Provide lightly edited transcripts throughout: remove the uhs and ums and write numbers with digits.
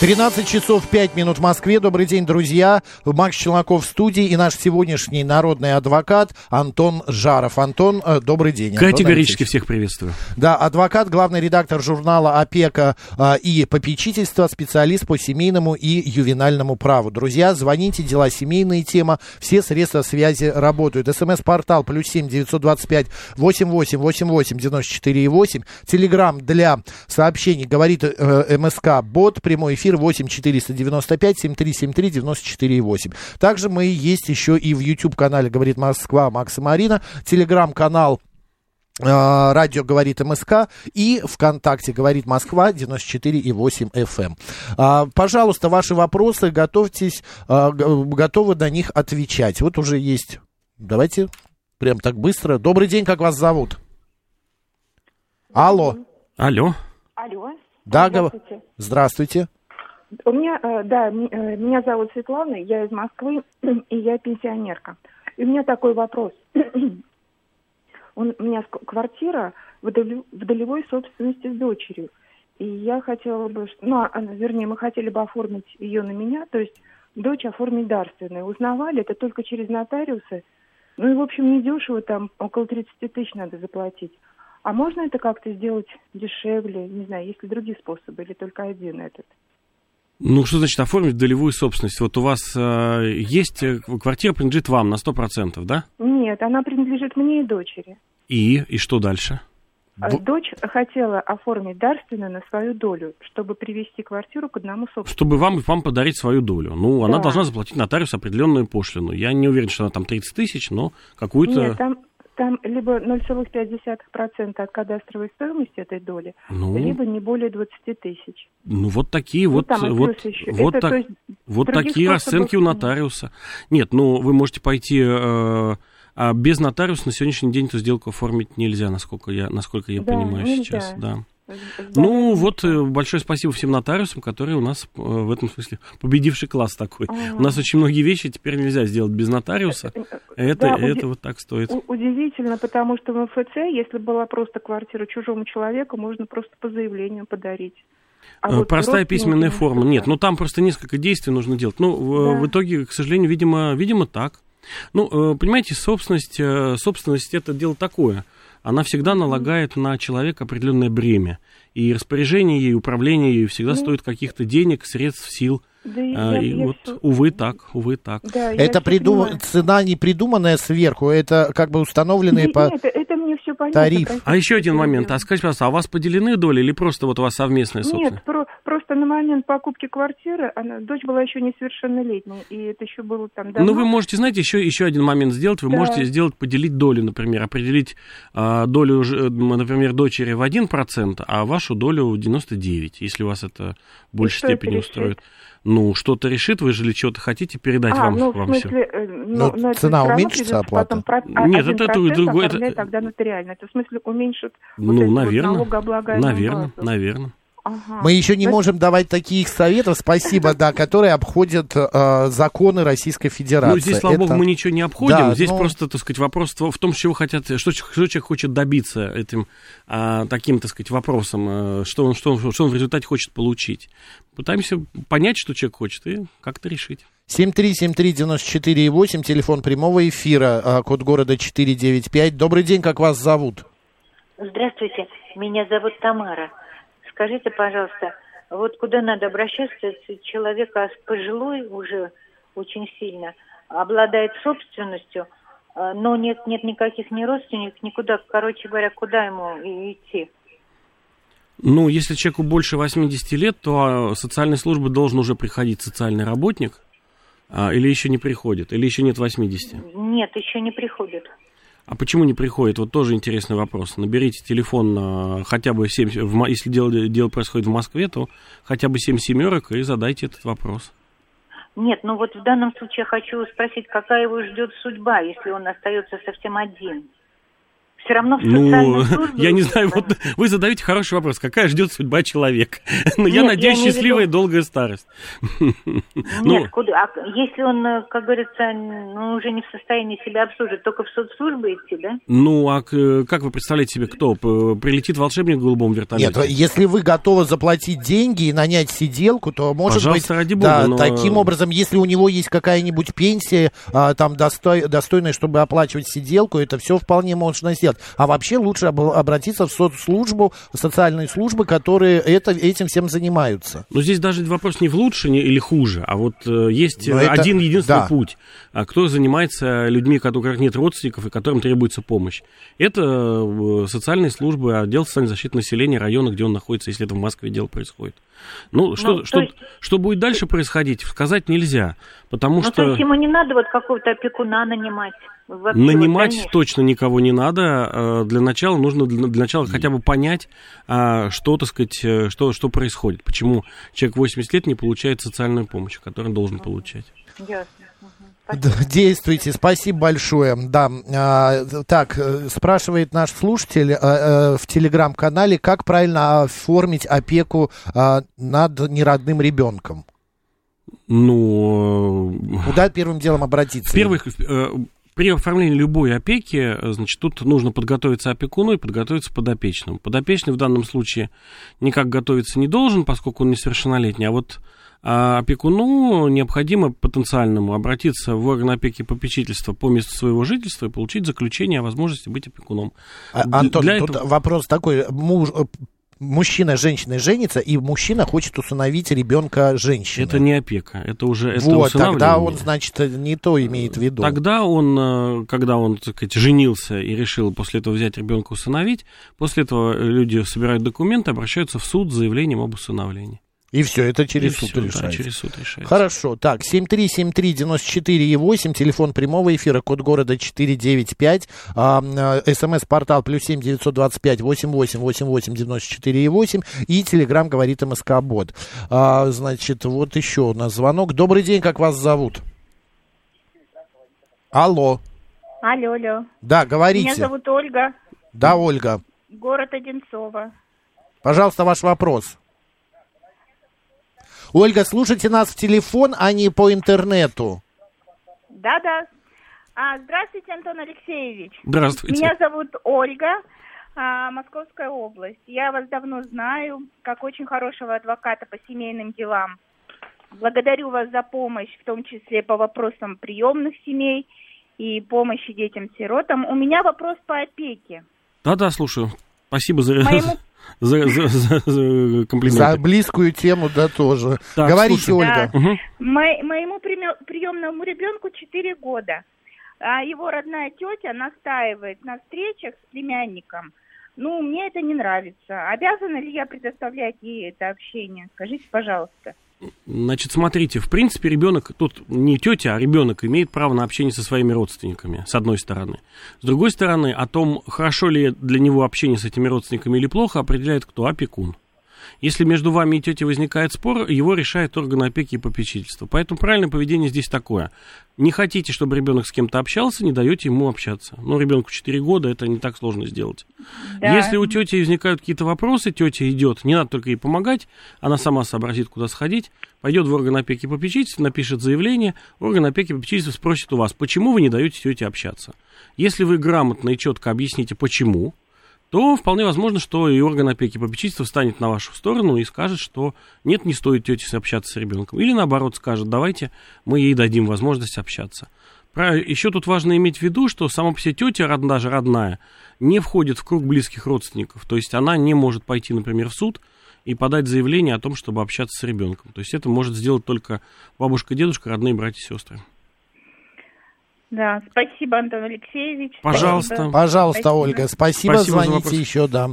13 часов 5 минут в Москве. Добрый день, друзья. Макс Челноков в студии и наш сегодняшний народный адвокат Антон Жаров. Антон, добрый день. Категорически всех приветствую. Да, адвокат, главный редактор журнала «Опека и попечительство», специалист по семейному и ювенальному праву. Друзья, звоните, дела семейные, тема. Все средства связи работают. СМС-портал +7 925 88 88 94 8. Телеграм для сообщений говорит МСК-бот. Прямой эфир. 8-495-7373-94-8. Также мы есть еще и в YouTube-канале «Говорит Москва» Макс и Марина, телеграм-канал «Радио Говорит МСК» и ВКонтакте «Говорит Москва» 94,8 FM. Пожалуйста, ваши вопросы, готовьтесь, готовы на них отвечать. Вот уже есть. Давайте прям так быстро. Добрый день, как вас зовут? Алло. Алло. Алло. Да, здравствуйте. Здравствуйте. У меня, да, меня зовут Светлана, я из Москвы, и я пенсионерка. И у меня такой вопрос. У меня квартира в долевой собственности с дочерью. И я хотела бы, мы хотели бы оформить ее на меня, то есть дочь оформить дарственную. Узнавали это только через нотариусы. Ну и, в общем, недешево, там около 30 тысяч надо заплатить. А можно это как-то сделать дешевле? Не знаю, есть ли другие способы или только один этот? Ну, что значит оформить долевую собственность? Вот у вас есть квартира, принадлежит вам на 100%, да? Нет, она принадлежит мне и дочери. И что дальше? Дочь хотела оформить дарственную на свою долю, чтобы привести квартиру к одному собственнику. Чтобы вам подарить свою долю. Ну, да. Она должна заплатить нотариусу определенную пошлину. Я не уверен, что она там 30 тысяч, но какую-то... Нет, там либо 0,5% от кадастровой стоимости этой доли, либо не более 20 тысяч. Ну, вот такие такие расценки у нотариуса. Нет, ну, вы можете пойти... А без нотариуса на сегодняшний день эту сделку оформить нельзя, насколько я понимаю нельзя. Сейчас. Да. Ну, вот большое спасибо всем нотариусам, которые у нас в этом смысле победивший класс такой. У нас очень многие вещи теперь нельзя сделать без нотариуса. Это вот так стоит. Удивительно, потому что в МФЦ, если была просто квартира чужому человеку, можно просто по заявлению подарить. Простая письменная форма. Нет, там просто несколько действий нужно делать. В итоге, к сожалению, видимо, так. Ну, понимаете, собственность это дело такое. Она всегда налагает на человека определенное бремя. И распоряжение ей, управление ей всегда стоит каких-то денег, средств, сил. Да, увы, так. Да, это цена не придуманная сверху, это как бы установленные это мне все понятно, тариф. А еще один момент. А скажите, пожалуйста, а у вас поделены доли или просто вот у вас совместная собственность? Нет, просто на момент покупки квартиры дочь была еще несовершеннолетней, и это еще было там давно. Ну, вы можете, знаете, еще один момент сделать. Вы можете сделать, поделить доли, например. Определить долю, например, дочери в 1%, а вашу долю в 99%, если вас это в большей степени устроит. Ну, что-то решит, вы же или что-то хотите передать вам все. Ну, цена уменьшится, оплата? Нет, это... Тогда нотариально. Это в смысле уменьшит наверное. Ага. Мы еще не можем давать таких советов, спасибо, да, которые обходят законы Российской Федерации. Ну, здесь, слава богу, мы ничего не обходим. Да, здесь просто, так сказать, вопрос в том, чего хотят, что человек хочет добиться этим таким, так сказать, вопросом, что он в результате хочет получить. Пытаемся понять, что человек хочет, и как-то решить. 7373948, телефон прямого эфира, код города 495. Добрый день, как вас зовут? Здравствуйте, меня зовут Тамара. Скажите, пожалуйста, вот куда надо обращаться, если человек пожилой уже очень сильно, обладает собственностью, но нет никаких ни родственников, никуда, короче говоря, куда ему идти? Ну, если человеку больше 80 лет, то социальной службы должен уже приходить социальный работник, или еще не приходит, или еще нет 80? Нет, еще не приходит. А почему не приходит? Вот тоже интересный вопрос. Наберите телефон хотя бы 7, если дело происходит в Москве, то хотя бы 7 семерок и задайте этот вопрос. Нет, ну вот в данном случае я хочу спросить, какая его ждет судьба, если он остается совсем один? Все равно в социальной службе... Я не знаю, вот вы задаете хороший вопрос. Какая ждет судьба человека? Но нет, я надеюсь, счастливая и долгая старость. Нет, куда? А если он, как говорится, уже не в состоянии себя обслуживать, только в соцслужбы идти, да? Ну, а как вы представляете себе, кто? Прилетит волшебник в голубом вертолете? Нет, если вы готовы заплатить деньги и нанять сиделку, то, может пожалуйста, быть... ради бога, да, но... Таким образом, если у него есть какая-нибудь пенсия, там, достойная, чтобы оплачивать сиделку, это все вполне можно сделать. А вообще лучше обратиться в соцслужбу, в социальные службы, которые этим всем занимаются. Но здесь даже вопрос не в лучше или хуже, а вот есть один единственный путь. Кто занимается людьми, у которых нет родственников и которым требуется помощь? Это социальные службы, отдел социальной защиты населения, района, где он находится, если это в Москве дело происходит. Ну, что будет дальше происходить, сказать нельзя, потому что... Ну, то есть ему не надо вот какого-то опекуна нанимать? Нанимать точно никого не надо. Для начала нужно хотя бы понять, что, так сказать, что происходит. Почему человек 80 лет не получает социальную помощь, которую он должен получать. Ясно. Спасибо. Действуйте, спасибо большое. Да, так, спрашивает наш слушатель в телеграм-канале, как правильно оформить опеку над неродным ребенком. Ну, куда первым делом обратиться? При оформлении любой опеки, значит, тут нужно подготовиться опекуну и подготовиться подопечному. Подопечный в данном случае никак готовиться не должен, поскольку он несовершеннолетний, а вот опекуну необходимо потенциальному обратиться в орган опеки и попечительства по месту своего жительства и получить заключение о возможности быть опекуном. Антон, тут этого... вопрос такой, мужчина с женщиной женится, и мужчина хочет усыновить ребенка женщины. Это не опека, это уже это вот, усыновление. Тогда он, значит, не то имеет в виду. Тогда он, когда он, так сказать, женился и решил после этого взять ребенка усыновить, после этого люди собирают документы, обращаются в суд с заявлением об усыновлении. И все, это через суд решается. Да, через суд решается. Хорошо, так, 7373948, телефон прямого эфира, код города 495, СМС-портал +7 925 88 88 94 8 и телеграм говорит МСК-бот. Значит, вот еще у нас звонок. Добрый день, как вас зовут? Алло. Алло. Да, говорите. Меня зовут Ольга. Да, Ольга. Город Одинцово. Пожалуйста, ваш вопрос. Ольга, слушайте нас в телефон, а не по интернету. Да. Здравствуйте, Антон Алексеевич. Здравствуйте. Меня зовут Ольга, Московская область. Я вас давно знаю, как очень хорошего адвоката по семейным делам. Благодарю вас за помощь, в том числе по вопросам приемных семей и помощи детям-сиротам. У меня вопрос по опеке. Да, слушаю. Спасибо за... За комплименты. За близкую тему, да, тоже. Так, говорите, слушай, Ольга. Да. Угу. Моему приемному ребенку 4 года. Его родная тетя настаивает на встречах с племянником. Ну, мне это не нравится. Обязана ли я предоставлять ей это общение? Скажите, пожалуйста. Значит, смотрите, в принципе, ребенок, тут не тетя, а ребенок имеет право на общение со своими родственниками, с одной стороны. С другой стороны, о том, хорошо ли для него общение с этими родственниками или плохо, определяет кто? Опекун. Если между вами и тетей возникает спор, его решает орган опеки и попечительства. Поэтому правильное поведение здесь такое. Не хотите, чтобы ребенок с кем-то общался, не даете ему общаться. Но ребенку 4 года это не так сложно сделать. Да. Если у тети возникают какие-то вопросы, тетя идет, не надо только ей помогать, она сама сообразит, куда сходить, пойдет в орган опеки и попечительства, напишет заявление, орган опеки и попечительства спросит у вас, почему вы не даете тете общаться. Если вы грамотно и четко объясните, почему, то вполне возможно, что и орган опеки и попечительства встанет на вашу сторону и скажет, что нет, не стоит тете общаться с ребенком. Или наоборот скажет, давайте мы ей дадим возможность общаться. Еще тут важно иметь в виду, что сама по себе тетя, даже родная, не входит в круг близких родственников. То есть она не может пойти, например, в суд и подать заявление о том, чтобы общаться с ребенком. То есть это может сделать только бабушка, дедушка, родные братья и сестры. Да, спасибо, Антон Алексеевич. Пожалуйста. Спасибо. Пожалуйста, спасибо. Ольга, спасибо звоните еще, да.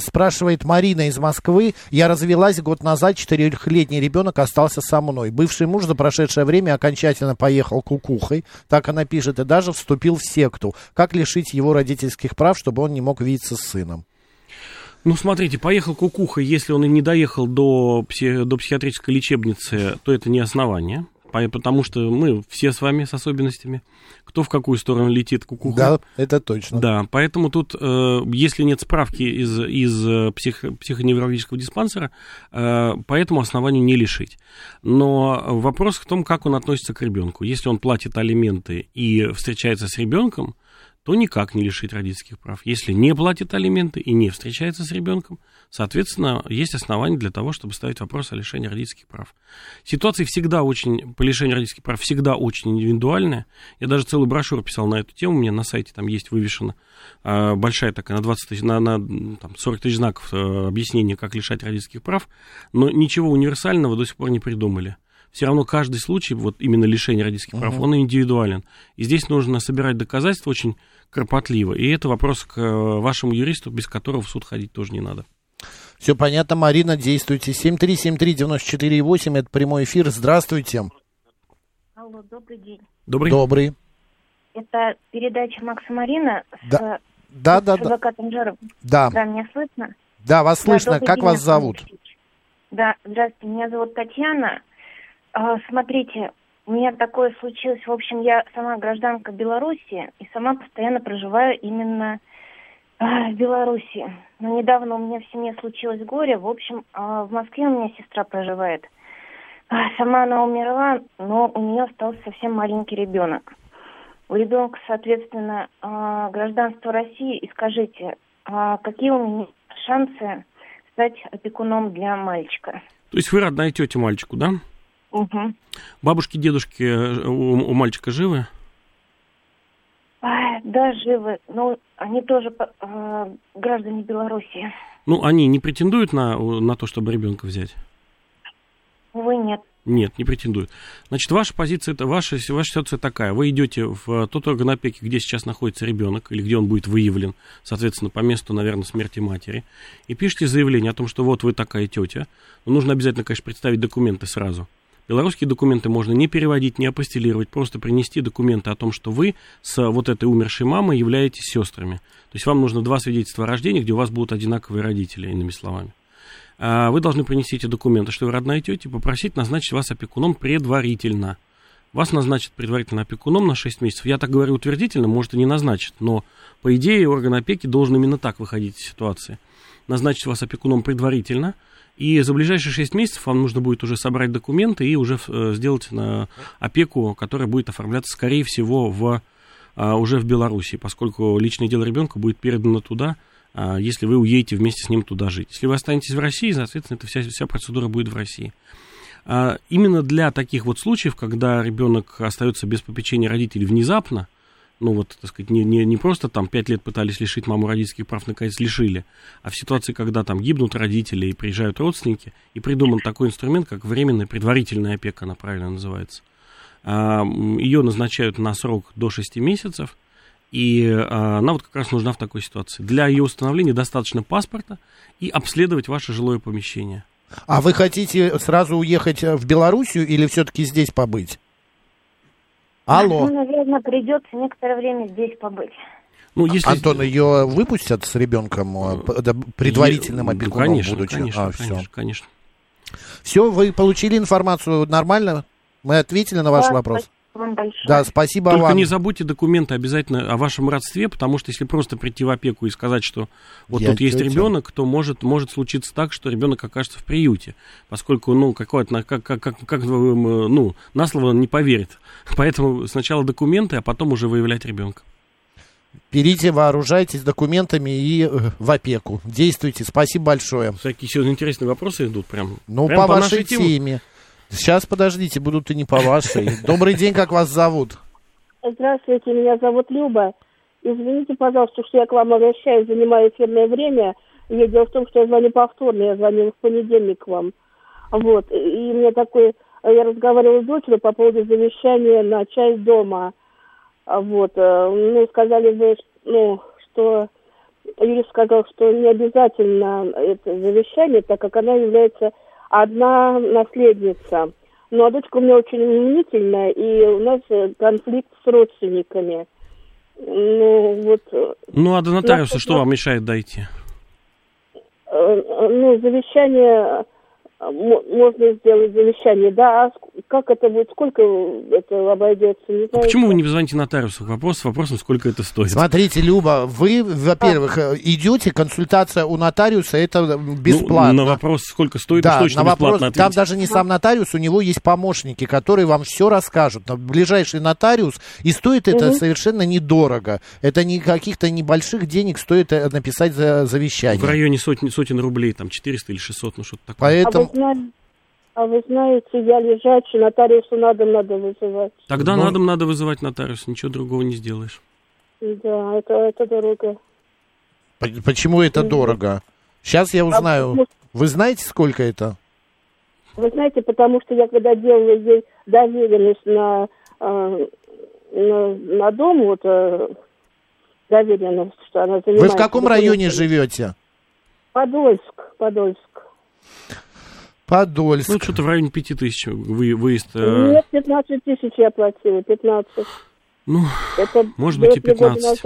Спрашивает Марина из Москвы. Я развелась год назад, 4-летний ребенок остался со мной. Бывший муж за прошедшее время окончательно поехал кукухой, так она пишет, и даже вступил в секту. Как лишить его родительских прав, чтобы он не мог видеться с сыном? Ну, смотрите, поехал кукухой, если он и не доехал до психиатрической лечебницы, то это не основание. потому что мы все с вами с особенностями, кто в какую сторону летит кукуха. Да, это точно. Да, поэтому тут, если нет справки из психоневрологического диспансера, по этому основанию не лишить. Но вопрос в том, как он относится к ребенку. Если он платит алименты и встречается с ребенком, то никак не лишить родительских прав. Если не платит алименты и не встречается с ребенком, соответственно, есть основания для того, чтобы ставить вопрос о лишении родительских прав. Ситуации всегда очень, по лишению родительских прав всегда очень индивидуальная. Я даже целую брошюру писал на эту тему, у меня на сайте там есть вывешена большая такая на 20 тысяч, на 40 тысяч знаков объяснение, как лишать родительских прав, но ничего универсального до сих пор не придумали. Все равно каждый случай, вот именно лишение родительских прав, он индивидуален. И здесь нужно собирать доказательства очень кропотливо. И это вопрос к вашему юристу, без которого в суд ходить тоже не надо. Все понятно, Марина, действуйте. 7373-94-8, это прямой эфир. Здравствуйте. Алло, добрый день. Добрый. Это передача Макс и Марина с адвокатом Жаровым. Да. Да, меня слышно? Да, вас слышно. Как вас зовут? Да, здравствуйте, меня зовут Татьяна. Смотрите, у меня такое случилось. В общем, я сама гражданка Беларуси и сама постоянно проживаю именно в Беларуси. Но недавно у меня в семье случилось горе. В общем, в Москве у меня сестра проживает. Сама она умерла, но у нее остался совсем маленький ребенок. У ребенка, соответственно, гражданство России. И скажите, какие у меня шансы стать опекуном для мальчика? То есть вы родная тетя мальчику, да? Угу. Бабушки, дедушки у мальчика живы? Да, живы. Но они тоже граждане Беларуси. Ну, они не претендуют на то, чтобы ребенка взять? Увы, нет. Нет, не претендует. Значит, ваша позиция, ваша ситуация такая. Вы идете в тот орган опеки, где сейчас находится ребенок, или где он будет выявлен, соответственно, по месту, наверное, смерти матери, и пишете заявление о том, что вот вы такая тетя. Но нужно обязательно, конечно, представить документы сразу. Белорусские документы можно не переводить, не апостилировать, просто принести документы о том, что вы с вот этой умершей мамой являетесь сестрами. То есть вам нужно 2 свидетельства о рождении, где у вас будут одинаковые родители, иными словами. Вы должны принести эти документы, что вы родная тетя, попросить назначить вас опекуном предварительно. Вас назначат предварительно опекуном на 6 месяцев. Я так говорю утвердительно, может и не назначат, но по идее орган опеки должен именно так выходить из ситуации. Назначить вас опекуном предварительно, и за ближайшие 6 месяцев вам нужно будет уже собрать документы и уже сделать опеку, которая будет оформляться, скорее всего, уже в Беларуси, поскольку личное дело ребенка будет передано туда, если вы уедете вместе с ним туда жить. Если вы останетесь в России, соответственно, эта вся процедура будет в России. Именно для таких вот случаев, когда ребенок остается без попечения родителей внезапно, ну вот, так сказать, не просто там 5 лет пытались лишить маму родительских прав, наконец лишили, а в ситуации, когда там гибнут родители и приезжают родственники, и придуман такой инструмент, как временная предварительная опека, она правильно называется. Ее назначают на срок до 6 месяцев, и она вот как раз нужна в такой ситуации. Для ее установления достаточно паспорта и обследовать ваше жилое помещение. А вы хотите сразу уехать в Белоруссию или все-таки здесь побыть? Алло. Ну, наверное, придется некоторое время здесь побыть. Ну, если... Антон, ее выпустят с ребенком предварительным опекуном, конечно, будучи? Конечно. Все, вы получили информацию нормально? Мы ответили на ваш вопрос? Вам большое. Да, спасибо. Только вам. Не забудьте документы обязательно о вашем родстве, потому что если просто прийти в опеку и сказать, что вот тут есть ребенок, то может случиться так, что ребенок окажется в приюте, поскольку, на слово он не поверит. Поэтому сначала документы, а потом уже выявлять ребенка. Берите, вооружайтесь документами и в опеку. Действуйте. Спасибо большое. Всякие сегодня интересные вопросы идут прям. Ну, прям по вашей теме. Сейчас, подождите, будут и не по вашей. Добрый день, как вас зовут? Здравствуйте, меня зовут Люба. Извините, пожалуйста, что я к вам обращаюсь, занимаю эфирное время. И дело в том, что я звоню повторно, я звонила в понедельник к вам. Вот, и мне такой... Я разговаривала с дочерью по поводу завещания на часть дома. Вот, ну, сказали вы, что... Юрий сказал, что не обязательно это завещание, так как она является... одна наследница. Ну, а дочка у меня очень мнительная, и у нас конфликт с родственниками. А до нотариуса что вам мешает дойти? Завещание можно сделать завещание, да, а как это будет, сколько это обойдется, не знаю. Почему вы не позвоните нотариусу? Вопрос с вопросом, сколько это стоит. Смотрите, Люба, вы, во-первых, идете, консультация у нотариуса, это бесплатно. Ну, на вопрос, сколько стоит, да, точно на бесплатно ответить. Там даже не сам нотариус, у него есть помощники, которые вам все расскажут. Ближайший нотариус, и стоит это совершенно недорого. Это не каких-то небольших денег стоит написать завещание. В районе сотен рублей, там 400 или 600, ну что-то такое. Поэтому... А вы знаете, я лежачий, нотариусу надо вызывать. Тогда надо вызывать нотариуса, ничего другого не сделаешь. Да, это дорого. Почему это дорого? Сейчас я узнаю. Вы знаете, сколько это? Вы знаете, потому что я когда делала ей доверенность на дом, вот доверенность, что она занимается. Вы в каком районе живете? Подольск. Ну, что-то в районе 5 тысяч выезд. Нет, 15 тысяч я платила, 15. Ну, это может быть и 15.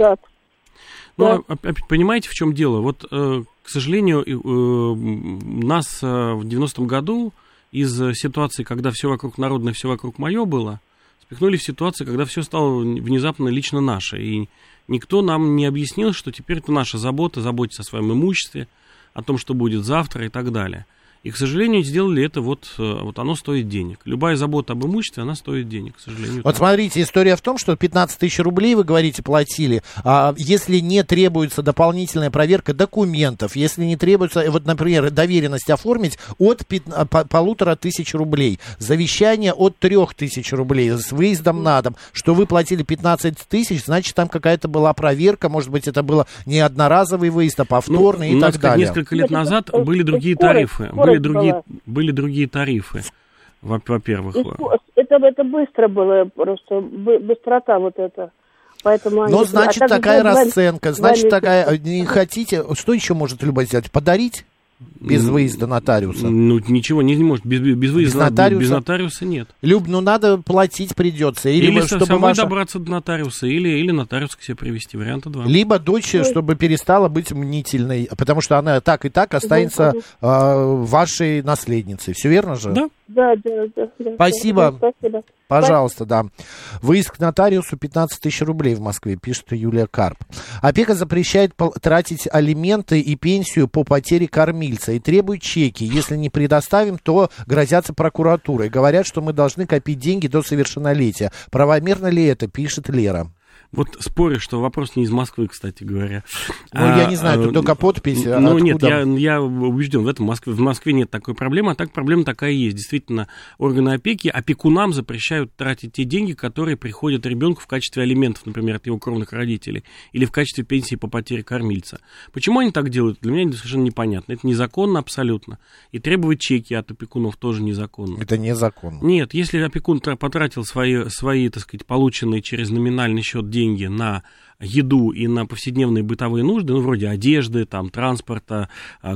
Ну, да. Понимаете, в чем дело? Вот, к сожалению, нас в 90-м году из ситуации, когда все вокруг народное, все вокруг мое было, спихнули в ситуацию, когда все стало внезапно лично наше. И никто нам не объяснил, что теперь это наша забота, заботиться о своем имуществе, о том, что будет завтра и так далее. И, к сожалению, сделали это, вот оно стоит денег. Любая забота об имуществе, она стоит денег, к сожалению. Вот так. Смотрите, история в том, что 15 тысяч рублей, вы говорите, платили, если не требуется дополнительная проверка документов, если не требуется, вот, например, доверенность оформить от 1500 рублей, завещание от 3000 рублей с выездом на дом, что вы платили 15 тысяч, значит, там какая-то была проверка, может быть, это было не одноразовый выезд, а повторный и так далее. Несколько лет назад были другие тарифы, Были другие тарифы, во-первых. Это быстро было, просто быстрота вот эта. Ну, значит, такая расценка, значит, такая... Не хотите... Что еще может Люба сделать? Подарить? Без выезда нотариуса. Ну, ничего не может. Без выезда нотариуса? Без нотариуса нет. Люб, ну, надо платить придется. Или чтобы самой добраться до нотариуса, или нотариус к себе привести. Варианта два. Либо дочь, чтобы перестала быть мнительной, потому что она так и так останется вашей наследницей. Все верно же? Да. Да. Спасибо. Спасибо. Пожалуйста, да. Выезд к нотариусу 15 тысяч рублей в Москве, пишет Юлия Карп. Опека запрещает тратить алименты и пенсию по потере кормильца и требует чеки. Если не предоставим, то грозятся прокуратурой. Говорят, что мы должны копить деньги до совершеннолетия. Правомерно ли это, пишет Лера. Вот спорю, что вопрос не из Москвы, кстати говоря. Ну, я не знаю, тут только подпись. Ну, нет, я убежден, в Москве нет такой проблемы, а так проблема такая есть. Действительно, органы опеки опекунам запрещают тратить те деньги, которые приходят ребенку в качестве алиментов, например, от его кровных родителей, или в качестве пенсии по потере кормильца. Почему они так делают, для меня совершенно непонятно. Это незаконно абсолютно. И требовать чеки от опекунов тоже незаконно. Это незаконно. Нет, если опекун потратил свои, так сказать, полученные через номинальный счет деньги на еду и на повседневные бытовые нужды, ну, вроде одежды, там, транспорта,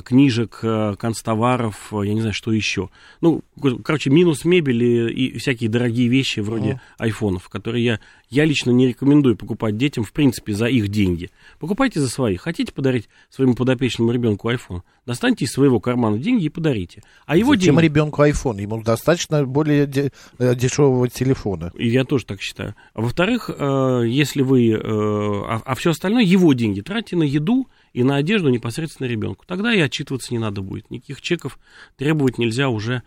книжек, канцтоваров, я не знаю, что еще. Ну, короче, минус мебели и всякие дорогие вещи вроде айфонов, которые я лично не рекомендую покупать детям, в принципе, за их деньги. Покупайте за свои. Хотите подарить своему подопечному ребенку айфон? Достаньте из своего кармана деньги и подарите. А его зачем деньги... ребенку айфон? Ему достаточно более дешевого телефона. И я тоже так считаю. А во-вторых, если вы... А все остальное, его деньги, тратьте на еду и на одежду непосредственно ребенку. Тогда и отчитываться не надо будет. Никаких чеков требовать нельзя уже,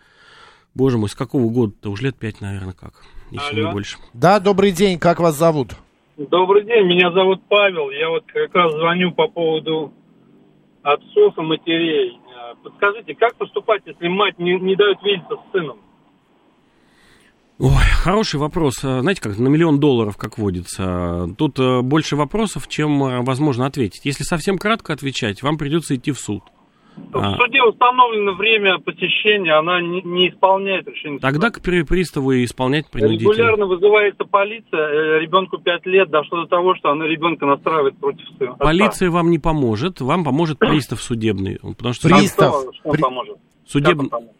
боже мой, с какого года-то? Уже лет 5, наверное, как. Если не больше. Да, добрый день, как вас зовут? Добрый день, меня зовут Павел. Я вот как раз звоню по поводу отцов и матерей. Подскажите, как поступать, если мать не дает видеться с сыном? Ой, хороший вопрос. Знаете, как на $1 миллион, как водится. Тут больше вопросов, чем возможно ответить. Если совсем кратко отвечать, вам придется идти в суд. В суде установлено время посещения, она не исполняет решение. Тогда к приставу и исполнять принудительно. Регулярно вызывается полиция, ребенку 5 лет, дошло до того, что она ребенка настраивает против сына. Полиция вам не поможет, вам поможет пристав судебный. Потому что пристав? Он поможет.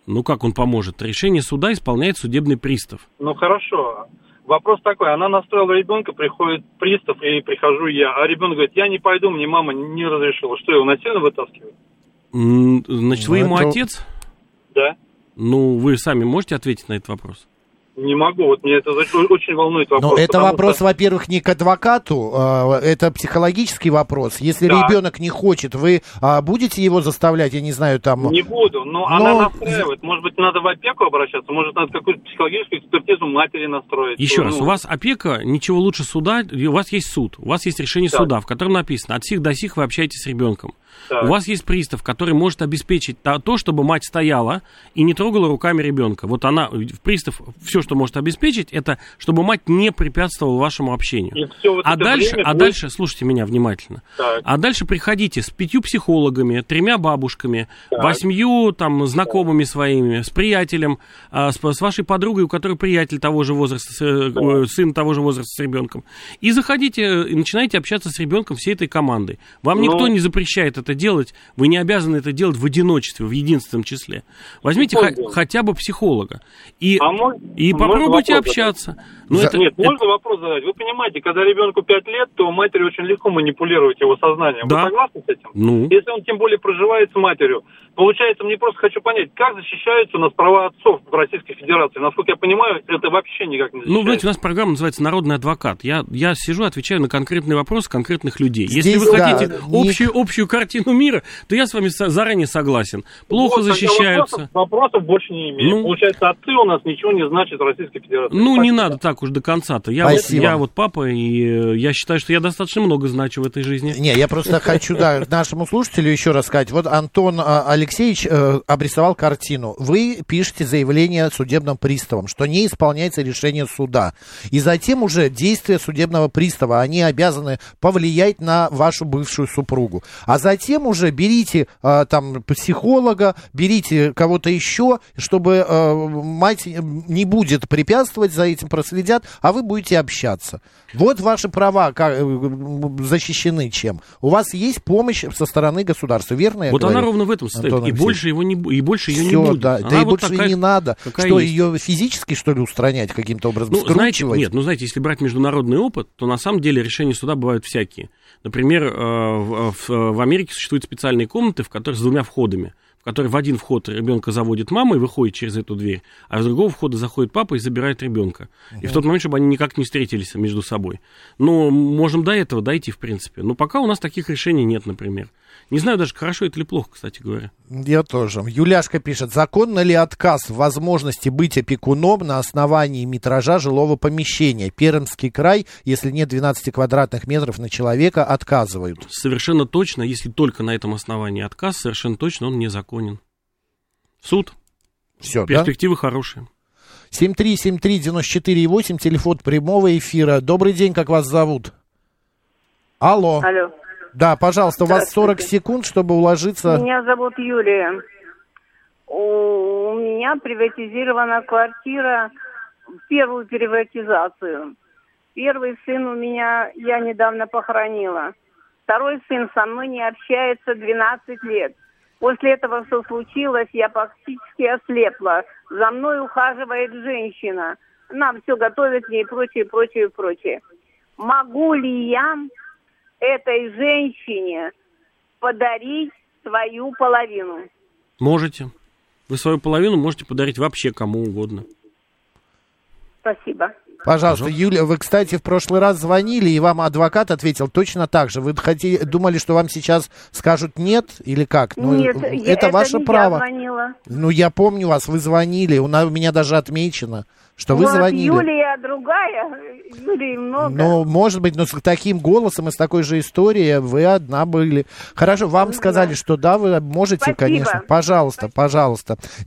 Ну как он поможет? Решение суда исполняет судебный пристав. Ну хорошо. Вопрос такой. Она настроила ребенка, приходит пристав, и прихожу я. А ребенок говорит, я не пойду, мне мама не разрешила. Что, его насильно вытаскивают? Значит, вы ему отец? Да. Ну, вы сами можете ответить на этот вопрос? Не могу, вот меня это очень волнует вопрос. Но это вопрос, что... во-первых, не к адвокату, это психологический вопрос. Если ребенок не хочет, вы будете его заставлять, я не знаю, там... Не буду, но она настраивает. Может быть, надо в опеку обращаться, может, надо какую-то психологическую экспертизу матери настроить. Еще раз, у вас опека, ничего лучше суда, у вас есть суд, у вас есть решение суда, в котором написано, от сих до сих вы общаетесь с ребенком. Так. У вас есть пристав, который может обеспечить то, чтобы мать стояла и не трогала руками ребенка. Вот она, пристав, все, что может обеспечить, это чтобы мать не препятствовала вашему общению. Вот дальше, слушайте меня внимательно, а дальше приходите с 5 психологами, 3 бабушками, 8 там, знакомыми своими, с приятелем, с вашей подругой, у которой приятель того же возраста, сын того же возраста с ребенком. И заходите, и начинаете общаться с ребенком всей этой командой. Вам никто не запрещает это делать, вы не обязаны это делать в одиночестве, в единственном числе. Возьмите хотя бы психолога и попробуйте общаться. Можно вопрос задать? Вы понимаете, когда ребенку 5 лет, то матери очень легко манипулировать его сознанием. Да. Вы согласны с этим? Ну. Если он тем более проживает с матерью, получается, мне просто хочу понять, как защищаются у нас права отцов в Российской Федерации? Насколько я понимаю, это вообще никак не защищается. Ну, знаете, у нас программа называется «Народный адвокат». Я сижу, отвечаю на конкретные вопросы конкретных людей. Если вы хотите общую картину мира, то я с вами заранее согласен. Плохо защищаются. Вопросов больше не имею. Получается, отцы у нас ничего не значат в Российской Федерации. Ну, не надо так уж до конца-то. Я вот папа, и я считаю, что я достаточно много значу в этой жизни. Не, я просто хочу нашему слушателю еще раз сказать. Вот Антон Алексеевич обрисовал картину. Вы пишете заявление судебным приставам, что не исполняется решение суда. И затем уже действия судебного пристава, они обязаны повлиять на вашу бывшую супругу. А затем уже берите там психолога, берите кого-то еще, чтобы мать не будет препятствовать, за этим проследят, а вы будете общаться. Вот ваши права защищены чем? У вас есть помощь со стороны государства, верно я говорю? Она ровно в этом состоит. Антон Алексеевич. Больше ее не будет. Да и вот больше такая, не надо. Что, есть? Ее физически, что ли, устранять каким-то образом? Знаете, если брать международный опыт, то на самом деле решения суда бывают всякие. Например, в Америке существуют специальные комнаты, в которых с 2 входами. Который в один вход ребенка заводит мама и выходит через эту дверь, а с другого входа заходит папа и забирает ребенка. И в тот момент, чтобы они никак не встретились между собой. Но можем до этого дойти, в принципе. Но пока у нас таких решений нет, например. Не знаю даже, хорошо это или плохо, кстати говоря. Я тоже. Юляшка пишет. Законно ли отказ в возможности быть опекуном на основании метража жилого помещения? Пермский край, если нет 12 квадратных метров на человека, отказывают. Совершенно точно, если только на этом основании отказ, совершенно точно он незаконен. Суд. Все, перспективы хорошие. 7373948, телефон прямого эфира. Добрый день, как вас зовут? Алло. Да, пожалуйста, у вас 40 секунд, чтобы уложиться. Меня зовут Юлия. У меня приватизирована квартира, первую приватизацию. Первый сын у меня, я недавно похоронила. Второй сын со мной не общается 12 лет. После этого, что случилось, я практически ослепла. За мной ухаживает женщина. Она все готовит мне и прочее. Могу ли я этой женщине подарить свою половину? Можете. Вы свою половину можете подарить вообще кому угодно. Спасибо. Пожалуйста, Юля, вы, кстати, в прошлый раз звонили, и вам адвокат ответил точно так же. Вы думали, что вам сейчас скажут нет или как? Нет, это ваше право. Я звонила. Я помню вас, вы звонили, у меня даже отмечено, что вы звонили. Юлия другая, Юлии много. Может быть, с таким голосом и с такой же историей вы одна были. Хорошо, вам сказали, что да, вы можете, конечно. Пожалуйста.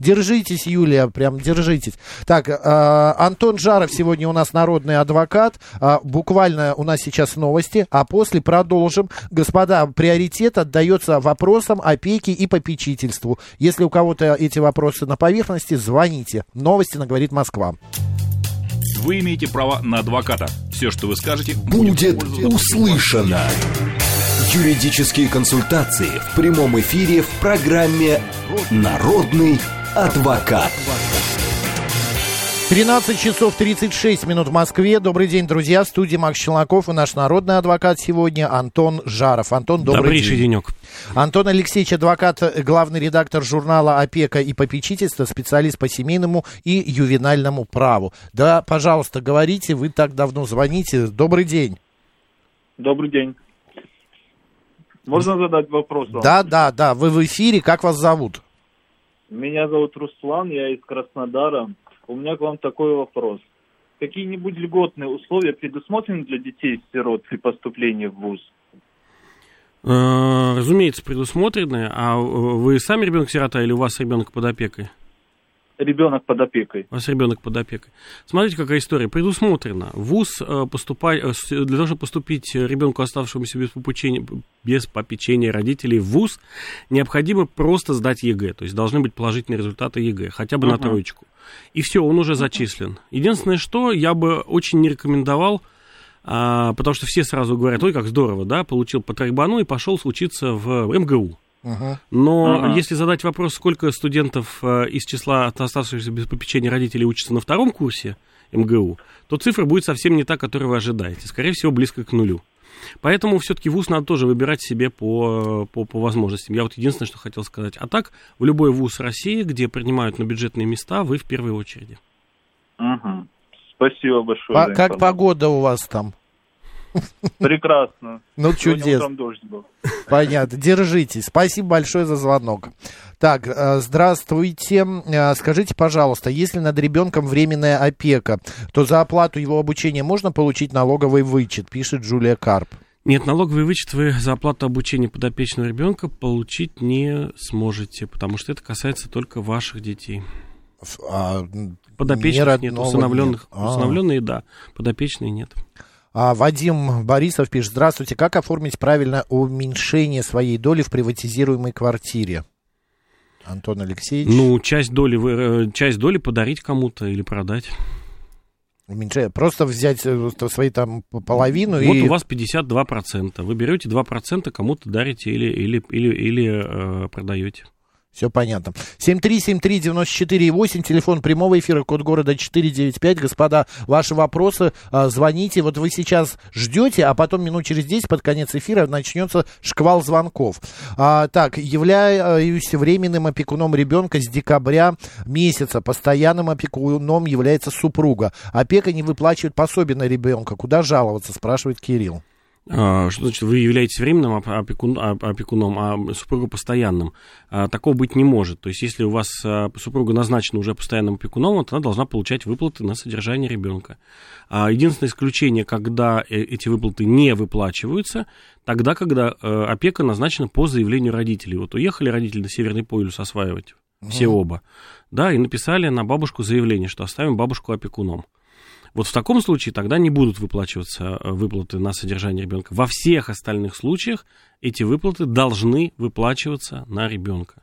Держитесь, Юлия, прям держитесь. Так, Антон Жаров сегодня у нас народный адвокат. Буквально у нас сейчас новости, а после продолжим. Господа, приоритет отдается вопросам опеки и попечительству. Если у кого-то эти вопросы на поверхности, звоните. Новости на «Говорит Москва». Вы имеете право на адвоката. Все, что вы скажете, будет услышано. Юридические консультации в прямом эфире в программе «Народный адвокат». 13 часов 36 минут в Москве. Добрый день, друзья. В студии Макс Челноков и наш народный адвокат сегодня Антон Жаров. Антон, добрый день. Добрейший денек. Антон Алексеевич, адвокат, главный редактор журнала «Опека и попечительство», специалист по семейному и ювенальному праву. Да, пожалуйста, говорите, вы так давно звоните. Добрый день. Добрый день. Можно задать вопрос вам? Да. Вы в эфире. Как вас зовут? Меня зовут Руслан, я из Краснодара. У меня к вам такой вопрос. Какие-нибудь льготные условия предусмотрены для детей-сирот при поступлении в вуз? Разумеется, предусмотрены. А вы сами ребенок-сирота или у вас ребенок под опекой? Ребенок под опекой. У вас ребенок под опекой. Смотрите, какая история. Предусмотрено. ВУЗ для того, чтобы поступить ребенку, оставшемуся без попечения родителей в ВУЗ, необходимо просто сдать ЕГЭ. То есть должны быть положительные результаты ЕГЭ, хотя бы на троечку. И все, он уже зачислен. Единственное, что я бы очень не рекомендовал, потому что все сразу говорят: ой, как здорово, да, получил по тройбану и пошел учиться в МГУ. Но если задать вопрос, сколько студентов из числа оставшихся без попечения родителей учатся на втором курсе МГУ, то цифра будет совсем не та, которую вы ожидаете. Скорее всего, близко к нулю. Поэтому все-таки вуз надо тоже выбирать себе по возможностям. Я вот единственное, что хотел сказать. А так, в любой вуз России, где принимают на бюджетные места, вы в первой очереди. Спасибо большое. Как погода у вас там? Прекрасно. Ну, чудесно. Дождь был. Понятно. Держитесь. Спасибо большое за звонок. Так, здравствуйте. Скажите, пожалуйста, если над ребенком временная опека, то за оплату его обучения можно получить налоговый вычет, пишет Джулия Карп. Нет, налоговый вычет вы за оплату обучения подопечного ребенка получить не сможете, потому что это касается только ваших детей. Подопечных нет, усыновленных. Усыновленные, да, подопечные нет. Вадим Борисов пишет: здравствуйте, как оформить правильно уменьшение своей доли в приватизируемой квартире? Антон Алексеевич. Ну, часть доли подарить кому-то или продать. Просто взять свои там половину. Вот у вас 52%. Вы берете 2%, кому-то дарите или продаете. Все понятно. 7373948, телефон прямого эфира, код города 495. Господа, ваши вопросы, звоните. Вот вы сейчас ждете, а потом минут через 10 под конец эфира начнется шквал звонков. Так, являюсь временным опекуном ребенка с декабря месяца. Постоянным опекуном является супруга. Опека не выплачивает пособие на ребенка. Куда жаловаться, спрашивает Кирилл. Что значит, вы являетесь временным опекуном, а супруга постоянным? Такого быть не может. То есть, если у вас супруга назначена уже постоянным опекуном, то она должна получать выплаты на содержание ребенка. Единственное исключение, когда эти выплаты не выплачиваются, тогда, когда опека назначена по заявлению родителей. Вот уехали родители на Северный полюс осваивать, все оба, да, и написали на бабушку заявление, что оставим бабушку опекуном. Вот в таком случае тогда не будут выплачиваться выплаты на содержание ребенка. Во всех остальных случаях эти выплаты должны выплачиваться на ребенка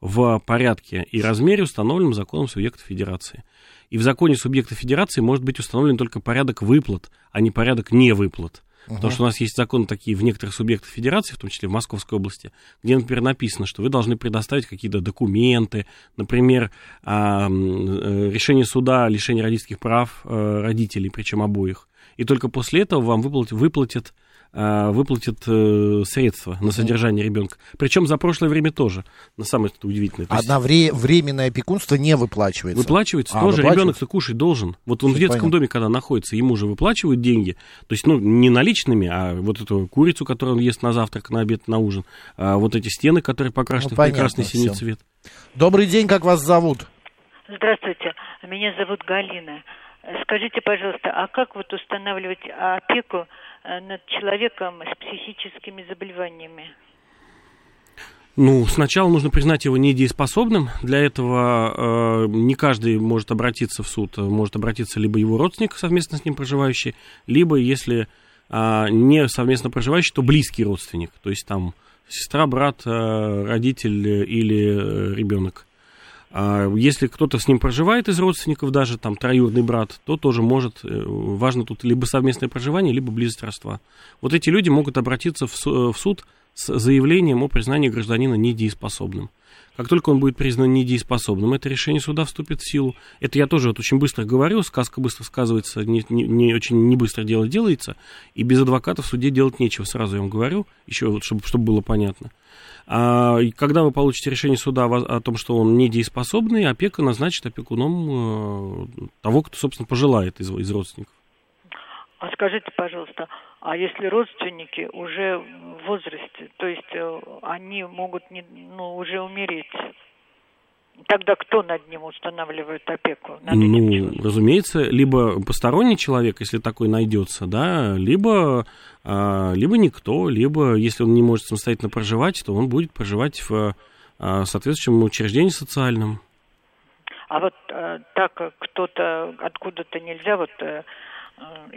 в порядке и размере, установленном законом субъекта федерации. И в законе субъекта федерации может быть установлен только порядок выплат, а не порядок невыплат. Потому что у нас есть законы такие в некоторых субъектах федерации, в том числе в Московской области, где, например, написано, что вы должны предоставить какие-то документы, например, решение суда о лишении родительских прав родителей, причем обоих. И только после этого вам выплатят средства на содержание ребенка. Причем за прошлое время тоже. На самое удивительное. Одновременное опекунство не выплачивается. Выплачивается тоже. Ребенок-то кушать должен. Вот он в детском доме, когда находится, ему же выплачивают деньги. То есть, ну, не наличными, а вот эту курицу, которую он ест на завтрак, на обед, на ужин. А вот эти стены, которые покрашены в прекрасный синий цвет. Добрый день, как вас зовут? Здравствуйте. Меня зовут Галина. Скажите, пожалуйста, а как вот устанавливать опеку над человеком с психическими заболеваниями? Ну, сначала нужно признать его недееспособным. Для этого не каждый может обратиться в суд. Может обратиться либо его родственник, совместно с ним проживающий, либо, если не совместно проживающий, то близкий родственник. То есть там сестра, брат, родитель или ребенок. Если кто-то с ним проживает из родственников, даже там троюродный брат, то тоже может, важно тут либо совместное проживание, либо близость родства. Вот эти люди могут обратиться в суд с заявлением о признании гражданина недееспособным. Как только он будет признан недееспособным, это решение суда вступит в силу. Это я тоже вот очень быстро говорю, сказка быстро сказывается, не быстро дело делается, и без адвоката в суде делать нечего, сразу я вам говорю, еще вот, чтобы было понятно. А когда вы получите решение суда о том, что он недееспособный, опека назначит опекуном того, кто, собственно, пожелает из родственников. А скажите, пожалуйста, а если родственники уже в возрасте, то есть они могут уже умереть, тогда кто над ним устанавливает опеку? Разумеется, либо посторонний человек, если такой найдется, да, либо никто, либо если он не может самостоятельно проживать, то он будет проживать в соответствующем учреждении социальном. А вот так кто-то откуда-то нельзя вот...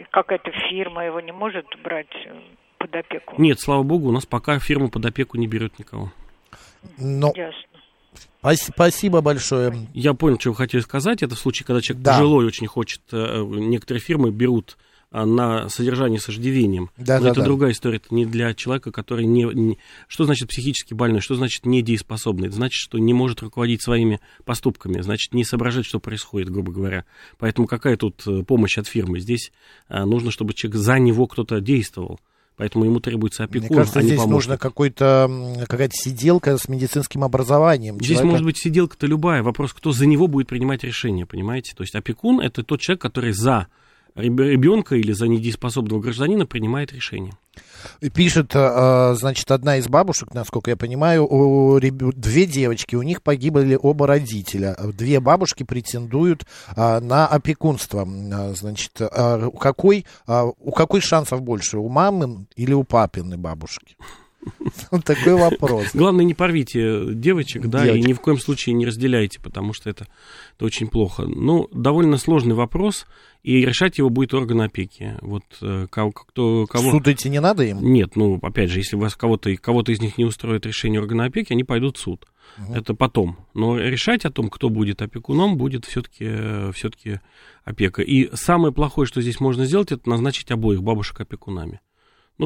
Какая-то фирма его не может брать под опеку? Нет, слава богу, у нас пока фирма под опеку не берет никого. Ясно. Спасибо большое. Я понял, что вы хотели сказать. Это в случае, когда человек пожилой очень хочет. Некоторые фирмы берут на содержание с иждивением. Но это другая история. Это не для человека, который не... Что значит психически больной? Что значит недееспособный? Это значит, что не может руководить своими поступками. Значит, не соображать, что происходит, грубо говоря. Поэтому какая тут помощь от фирмы? Здесь нужно, чтобы человек за него кто-то действовал. Поэтому ему требуется опекун, мне кажется, а не здесь помощник. Нужна какая-то сиделка с медицинским образованием. Здесь может быть сиделка-то любая. Вопрос, кто за него будет принимать решение, понимаете? То есть опекун – это тот человек, который за... ребенка или за недееспособного гражданина принимает решение. Пишет, значит, одна из бабушек, насколько я понимаю, две девочки, у них погибли оба родителя. Две бабушки претендуют на опекунство. Значит, у какой шансов больше, у мамы или у папиной бабушки? Такой вопрос. Главное, не порвите девочек, да, и ни в коем случае не разделяйте, потому что это очень плохо. Ну, довольно сложный вопрос, и решать его будет орган опеки. Вот кого... Суд идти не надо им? Нет, опять же, если вас кого-то из них не устроит решение органа опеки, они пойдут в суд. Угу. Это потом. Но решать о том, кто будет опекуном, будет все-таки опека. И самое плохое, что здесь можно сделать, это назначить обоих бабушек опекунами.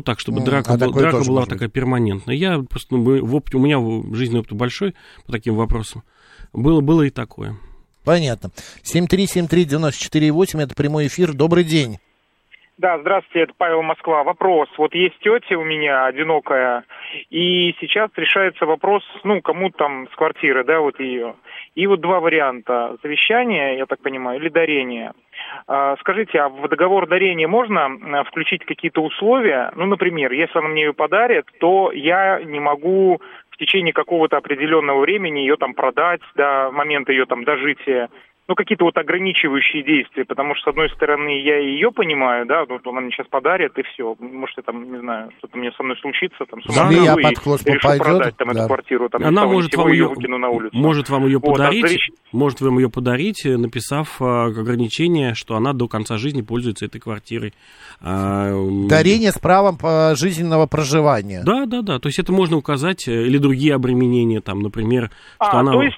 Так, чтобы драка была такая перманентная. Я просто, у меня жизненный опыт большой по таким вопросам. Было и такое. Понятно. 7373948, это прямой эфир. Добрый день. Да, здравствуйте, это Павел, Москва. Вопрос. Вот есть тетя у меня одинокая, и сейчас решается вопрос, кому там с квартиры, да, вот ее. И вот два варианта. Завещание, я так понимаю, или дарение. Скажите, а в договор дарения можно включить какие-то условия? Например, если она мне ее подарит, то я не могу в течение какого-то определенного времени ее там продать до момента ее там дожития. Какие-то вот ограничивающие действия, потому что, с одной стороны, я ее понимаю, да, она мне сейчас подарит, и все. Может, я там, не знаю, что-то мне со мной случится, там, я под хвост попадет, продать там, эту квартиру, там, она может вам ее выкину на улицу. Может вам ее подарить, может вам ее подарить, написав ограничение, что она до конца жизни пользуется этой квартирой. Дарение с правом пожизненного проживания. Да, то есть это можно указать, или другие обременения, там, например, что она... То есть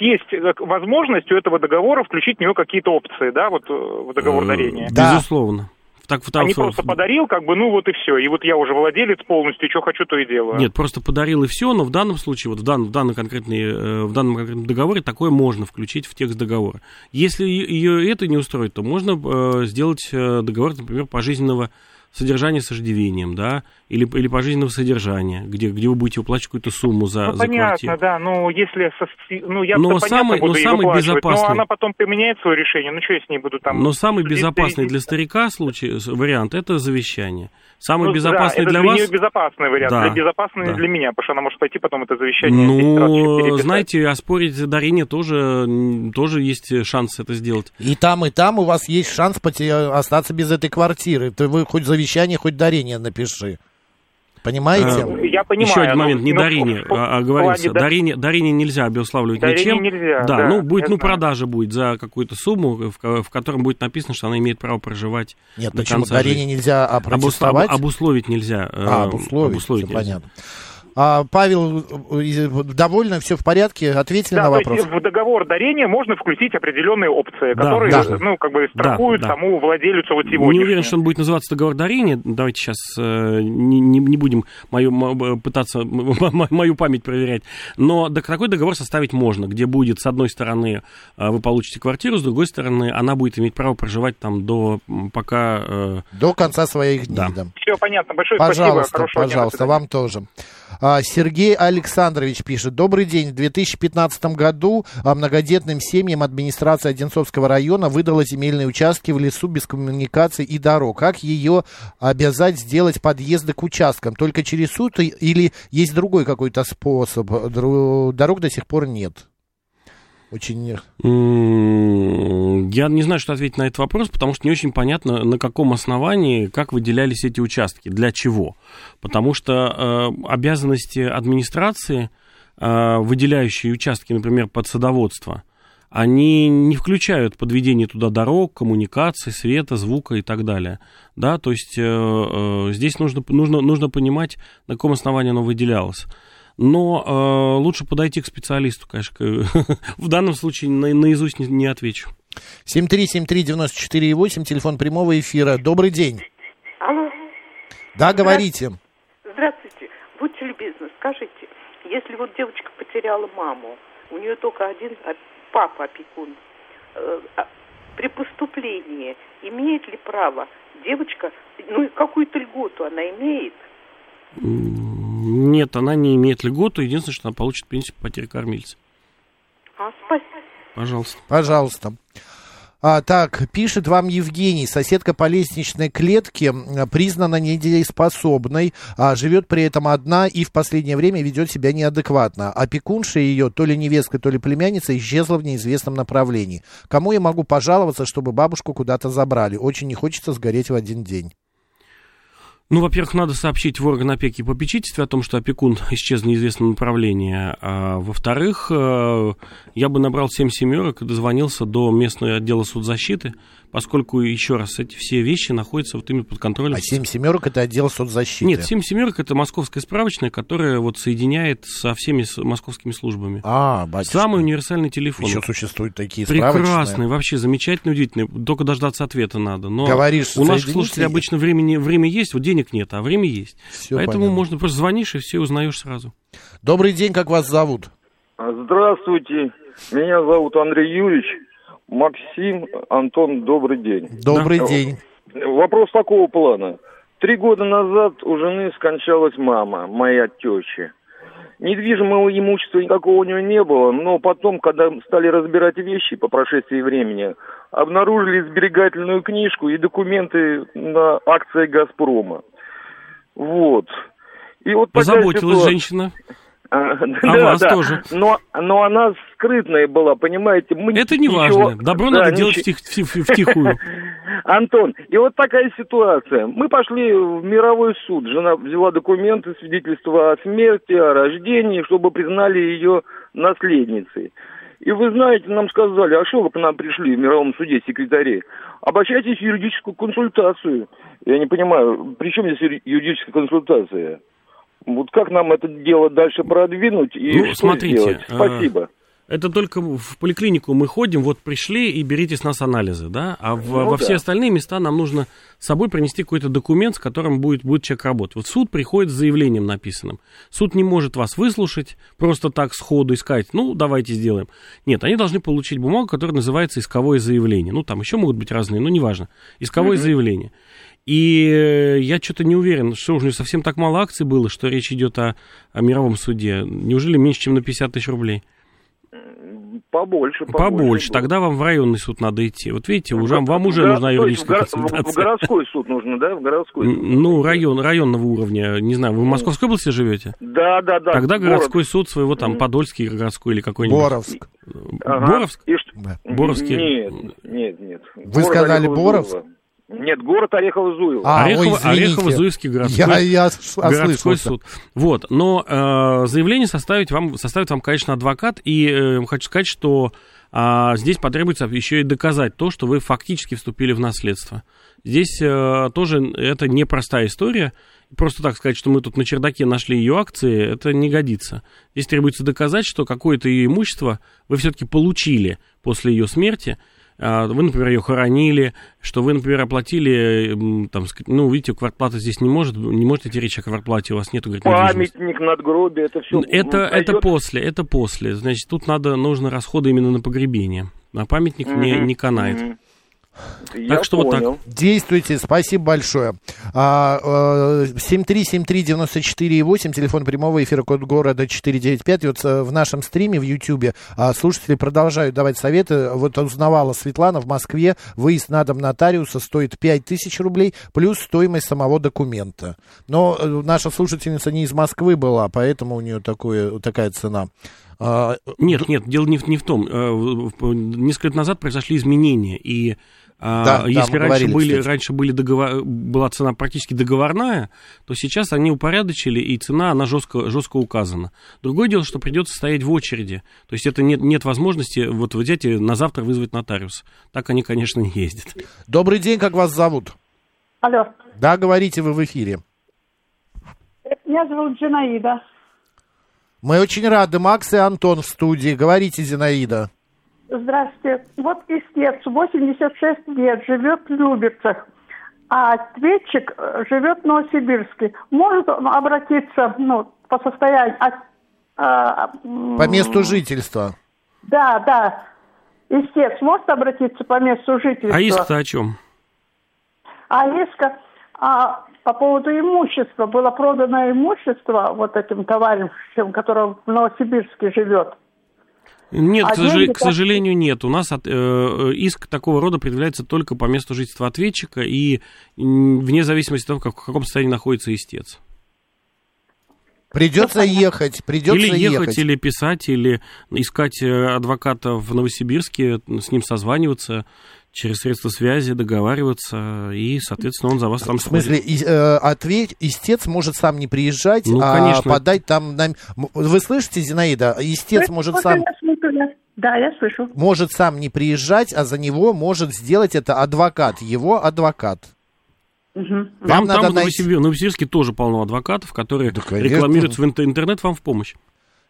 есть возможность у этого договора включить в него какие-то опции, да, вот в договор дарения. Безусловно. Не просто подарил, и все. И вот я уже владелец полностью, и что хочу, то и делаю. Нет, просто подарил и все, но в данном случае, вот в данном конкретном договоре такое можно включить в текст договора. Если ее это не устроит, то можно сделать договор, например, пожизненного содержание с иждивением, да, или пожизненного содержания, где вы будете выплачивать какую-то сумму за квартиру. Понятно, да, если... Но она потом поменяет свое решение, что я с ней буду там... Но самый безопасный для старика вариант – это завещание. Самый безопасный для вас... Это безопасный вариант, безопасный для меня, потому что она может пойти потом это завещание... Знаете, оспорить дарение тоже есть шанс это сделать. И там у вас есть шанс остаться без этой квартиры. Вы хоть завещание, хоть дарение напиши. Понимаете? Я понимаю. Еще один момент, не дарение, оговорился. Дарение нельзя обуславливать ничем. Нельзя, да, продажа будет за какую-то сумму, в котором будет написано, что она имеет право проживать до конца жизни. Дарение нельзя обусловить нельзя. Обусловить, понятно. Павел, довольно, все в порядке, ответили на вопрос. То есть в договор дарения можно включить определенные опции, которые, ну, как бы страхуют саму владельцу вот сегодня. Не уверен, что он будет называться договор дарения. Давайте сейчас не будем пытаться мою память проверять. Но такой договор составить можно, где будет, с одной стороны, вы получите квартиру, с другой стороны, она будет иметь право проживать там до конца своих дней. Да. Все понятно. Большое спасибо. Пожалуйста, вам тоже. Сергей Александрович пишет. Добрый день. В 2015 году многодетным семьям администрация Одинцовского района выдала земельные участки в лесу без коммуникаций и дорог. Как ее обязать сделать подъезды к участкам? Только через суд или есть другой какой-то способ? Дорог до сих пор нет. Я не знаю, что ответить на этот вопрос, потому что не очень понятно, на каком основании, как выделялись эти участки, для чего. Потому что обязанности администрации, выделяющие участки, например, под садоводство, они не включают подведение туда дорог, коммуникаций, света, звука и так далее. Да? То есть здесь нужно понимать, на каком основании оно выделялось. Но лучше подойти к специалисту, конечно. В данном случае наизусть не отвечу. 7373948, телефон прямого эфира. Добрый день. Алло. Да, говорите. Здравствуйте. Будьте любезны, скажите, если вот девочка потеряла маму, у нее только один папа опекун, при поступлении имеет ли право девочка, ну какую-то льготу она имеет? Нет, она не имеет льготу. Единственное, что она получит пенсию по потере кормильца. Спасибо. Пожалуйста. Так, пишет вам Евгений. Соседка по лестничной клетке признана недееспособной, живет при этом одна и в последнее время ведет себя неадекватно. Опекунша ее, то ли невестка, то ли племянница, исчезла в неизвестном направлении. Кому я могу пожаловаться, чтобы бабушку куда-то забрали? Очень не хочется сгореть в один день. Ну, во-первых, надо сообщить в орган опеки и попечительства о том, что опекун исчез в неизвестном направлении. А, во-вторых, я бы набрал 7 семерок и дозвонился до местного отдела соцзащиты, поскольку, еще раз, эти все вещи находятся вот именно под контролем. А 7 семерок – это отдел соцзащиты? Нет, 7 семерок – это московская справочная, которая вот соединяет со всеми московскими службами. Самый универсальный телефон. Еще существуют такие справочные. Прекрасные, вообще замечательные, удивительные. Только дождаться ответа надо. Но говоришь, у наших слушателей обычно время есть, вот денег нет, а время есть. Все поэтому понятно. Можно просто звонишь и все узнаешь сразу. Добрый день, как вас зовут? Здравствуйте, меня зовут Андрей Юрьевич. Максим, Антон, добрый день. Добрый день. Вопрос такого плана. 3 года назад у жены скончалась мама, моя теща. Недвижимого имущества никакого у нее не было, но потом, когда стали разбирать вещи по прошествии времени, обнаружили сберегательную книжку и документы на акции «Газпрома». Вот. И вот позаботилась такая женщина. Тоже. Но она скрытная была, понимаете. Это не важно. Добро надо делать втихую. Антон, и вот такая ситуация. Мы пошли в мировой суд. Жена взяла документы, свидетельства о смерти, о рождении, чтобы признали ее наследницей. И вы знаете, нам сказали, а что вы к нам пришли в мировом суде, секретари? Обращайтесь в юридическую консультацию. Я не понимаю, при чем здесь юридическая консультация? Вот как нам это дело дальше продвинуть и сделать? Спасибо. Это только в поликлинику мы ходим, вот пришли и берите с нас анализы, да? А во все остальные места нам нужно с собой принести какой-то документ, с которым будет человек работать. Вот суд приходит с заявлением написанным. Суд не может вас выслушать, просто так сходу искать, ну, давайте сделаем. Нет, они должны получить бумагу, которая называется исковое заявление. Ну, там еще могут быть разные, но неважно. Исковое заявление. И я что-то не уверен, что уже совсем так мало акций было, что речь идет о мировом суде. Неужели меньше, чем на 50 тысяч рублей? Побольше. Тогда вам в районный суд надо идти. Вот видите, вам уже нужна юридическая консультация. В городской суд нужно, да? Ну, районного уровня. Не знаю, вы в Московской области живете? Да. Тогда городской суд своего там, Подольский городской или какой-нибудь. Боровск. Боровск? Боровский? Нет. Вы сказали Боровск? Нет, город Орехово-Зуево. Орехово-Зуевский городской суд. Вот, но заявление составит вам, конечно, адвокат. И хочу сказать, что здесь потребуется еще и доказать то, что вы фактически вступили в наследство. Здесь тоже это непростая история. Просто так сказать, что мы тут на чердаке нашли ее акции, это не годится. Здесь требуется доказать, что какое-то ее имущество вы все-таки получили после ее смерти. Вы, например, ее хоронили, что вы, например, оплатили, там, ну, видите, квартплата здесь не может идти речь о квартплате, у вас нету, говорит, недвижимости. Памятник, надгробие, это все. Это после. Значит, тут нужны расходы именно на погребение. А памятник не канает. Так что понял. Вот так. Действуйте, спасибо большое. 7373948, телефон прямого эфира, код города 495. Вот в нашем стриме в Ютьюбе слушатели продолжают давать советы. Вот узнавала Светлана, в Москве выезд на дом нотариуса стоит 5000 рублей, плюс стоимость самого документа. Но наша слушательница не из Москвы была, поэтому у нее такая цена. Нет, дело не в том. Несколько лет назад произошли изменения, и если раньше была цена практически договорная, то сейчас они упорядочили, и цена, она жестко указана. Другое дело, что придется стоять в очереди. То есть это нет возможности вот взять и на завтра вызвать нотариуса. Так они, конечно, не ездят. Добрый день, как вас зовут? Алло. Да, говорите, вы в эфире. Меня зовут Зинаида. Мы очень рады, Макс и Антон в студии. Говорите, Зинаида. Здравствуйте. Вот истец, 86 лет, живет в Люберцах, а ответчик живет в Новосибирске. Может он обратиться, по состоянию... по месту жительства. Да. Истец может обратиться по месту жительства. А иск-то о чем? А иск-то... по поводу имущества. Было продано имущество вот этим товарищам, который в Новосибирске живет. Нет, к сожалению, нет. У нас иск такого рода предъявляется только по месту жительства ответчика и вне зависимости от того, в каком состоянии находится истец. Придется ехать. Или писать, или искать адвоката в Новосибирске, с ним созваниваться, через средства связи договариваться, и, соответственно, он за вас там сходит. В смысле, истец может сам не приезжать, конечно. Подать там... Вы слышите, Зинаида? Истец может сам... Да, я слышу. Может сам не приезжать, а за него может сделать это его адвокат. Угу. Там в Новосибирске тоже полно адвокатов, которые рекламируются в интернет вам в помощь.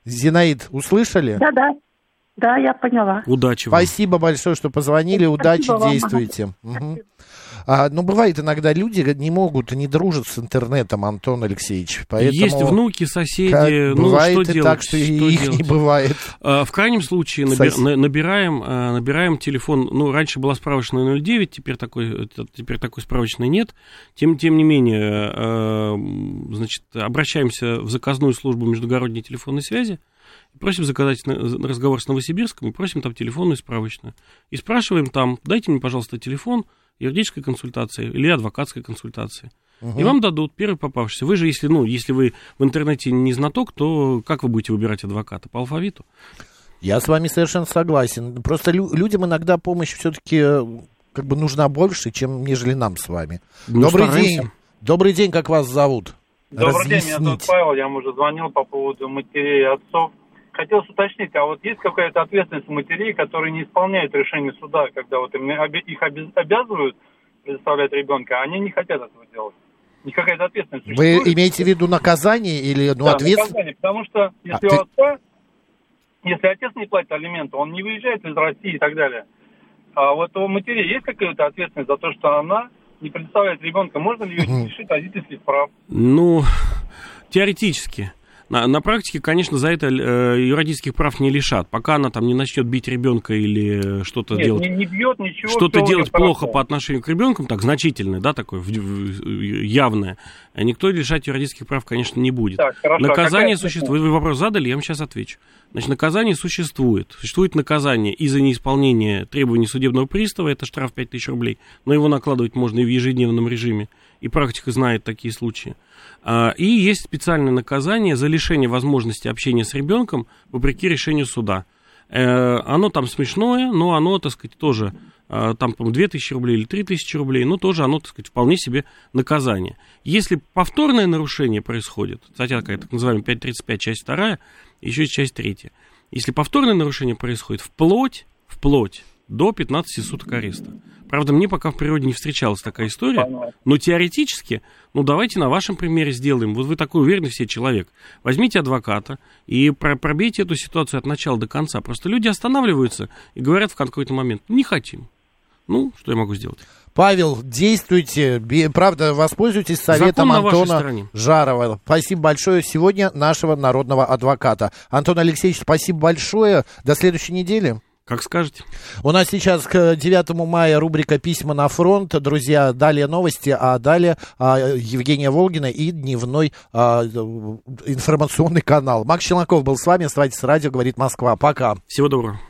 Зинаид, услышали? Да. Да, я поняла. Удачи вам. Спасибо большое, что позвонили. Удачи, действуйте. Угу. Бывает иногда люди не могут, не дружат с интернетом, Антон Алексеевич. Поэтому есть внуки, соседи. Бывает что и делать? Так, что их делать? Не бывает. В крайнем случае набираем телефон. Раньше была справочная 09, теперь такой справочной нет. Тем не менее, обращаемся в заказную службу междугородней телефонной связи. Просим заказать разговор с Новосибирском и просим там телефонную справочную. И спрашиваем там, дайте мне, пожалуйста, телефон юридической консультации или адвокатской консультации. Угу. И вам дадут первый попавшийся. Вы же, если вы в интернете не знаток, то как вы будете выбирать адвоката? По алфавиту? Я с вами совершенно согласен. Просто людям иногда помощь все-таки нужна больше, чем нежели нам с вами. Добрый день, как вас зовут? Добрый день, меня зовут Павел, я вам уже звонил по поводу матерей и отцов. Хотелось уточнить, а вот есть какая-то ответственность матерей, которые не исполняют решение суда, когда вот их обязывают предоставлять ребенка, а они не хотят этого делать? Никакая ответственность существует. Вы имеете в виду наказание или ответственность? Наказание, потому что если если отец не платит алименты, он не выезжает из России и так далее. А вот у матери есть какая-то ответственность за то, что она... не представляет ребенка, можно ли ее лишить родительских прав? Теоретически. На практике, конечно, за это ее родительских прав не лишат. Пока она там не начнет бить ребенка или что-то делать... Нет, не бьет, ничего. Что-то делать плохо по отношению к ребенку, так, значительное, да, такое, явное. Никто лишать ее родительских прав, конечно, не будет. Так, хорошо. Наказание существует. Вы вопрос задали, я вам сейчас отвечу. Значит, наказание существует. Существует наказание и за неисполнение требований судебного пристава, это штраф 5000 рублей, но его накладывать можно и в ежедневном режиме, и практика знает такие случаи. И есть специальное наказание за лишение возможности общения с ребенком вопреки решению суда. Оно там смешное, но оно, так сказать, тоже, там, по-моему, 2000 рублей или 3000 рублей, но тоже оно, так сказать, вполне себе наказание. Если повторное нарушение происходит, статья такая, так называемая 5.35, часть 2, еще часть 3. Если повторное нарушение происходит, вплоть до 15 суток ареста. Правда, мне пока в природе не встречалась такая история. Но теоретически, ну давайте на вашем примере сделаем. Вот вы такой уверенный в себе человек. Возьмите адвоката и пробейте эту ситуацию от начала до конца. Просто люди останавливаются и говорят в какой-то момент: не хотим. Ну, что я могу сделать? Павел, действуйте, правда, воспользуйтесь советом Антона Жарова. Спасибо большое. Сегодня нашего народного адвоката. Антон Алексеевич, спасибо большое. До следующей недели. Как скажете. У нас сейчас к 9 мая рубрика «Письма на фронт». Друзья, далее новости, а далее Евгения Волгина и дневной информационный канал. Макс Челноков был с вами. Оставайтесь с радио, говорит Москва. Пока. Всего доброго.